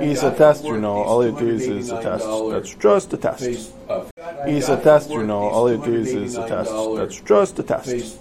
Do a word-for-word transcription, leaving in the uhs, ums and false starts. He's a test, you know. All it is is a test. That's just a test. He's a test, you know. All it is is a test. That's just a test.